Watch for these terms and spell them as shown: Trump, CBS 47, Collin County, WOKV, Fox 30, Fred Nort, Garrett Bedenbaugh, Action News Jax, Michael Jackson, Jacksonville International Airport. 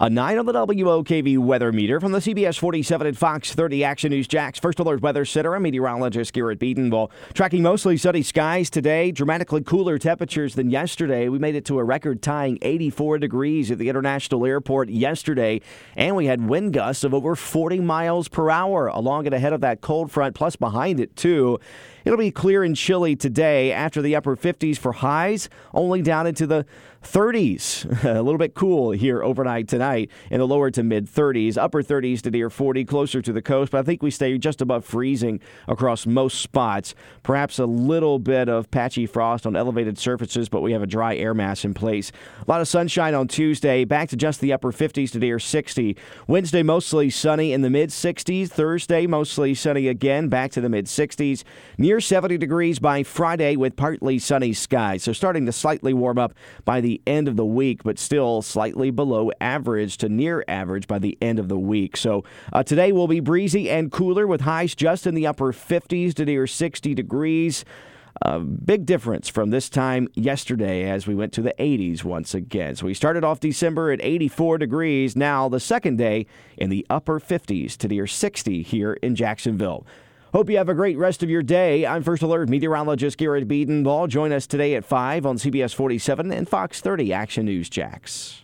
A 9 on the WOKV weather meter from the CBS 47 and Fox 30 Action News Jax First Alert Weather Center. I'm meteorologist Garrett Bedenbaugh. Tracking mostly sunny skies today, dramatically cooler temperatures than yesterday. We made it to a record-tying 84 degrees at the International Airport yesterday, and we had wind gusts of over 40 miles per hour along and ahead of that cold front, plus behind it, too. It'll be clear and chilly today after the upper 50s for highs, only down into the 30s. A little bit cool here overnight tonight in the lower to mid 30s, upper 30s to near 40, closer to the coast. But I think we stay just above freezing across most spots. Perhaps a little bit of patchy frost on elevated surfaces, but we have a dry air mass in place. A lot of sunshine on Tuesday, back to just the upper 50s to near 60. Wednesday, mostly sunny in the mid 60s. Thursday, mostly sunny again, back to the mid 60s. Near 70 degrees by Friday with partly sunny skies. So starting to slightly warm up by the end of the week, but still slightly below average to near average by the end of the week. So today will be breezy and cooler with highs just in the upper 50s to near 60 degrees. A big difference from this time yesterday as we went to the 80s once again. So we started off December at 84 degrees. Now the second day in the upper 50s to near 60 here in Jacksonville. Hope you have a great rest of your day. I'm First Alert meteorologist Garrett Bedenbaugh. Join us today at 5 on CBS 47 and Fox 30 Action News Jax.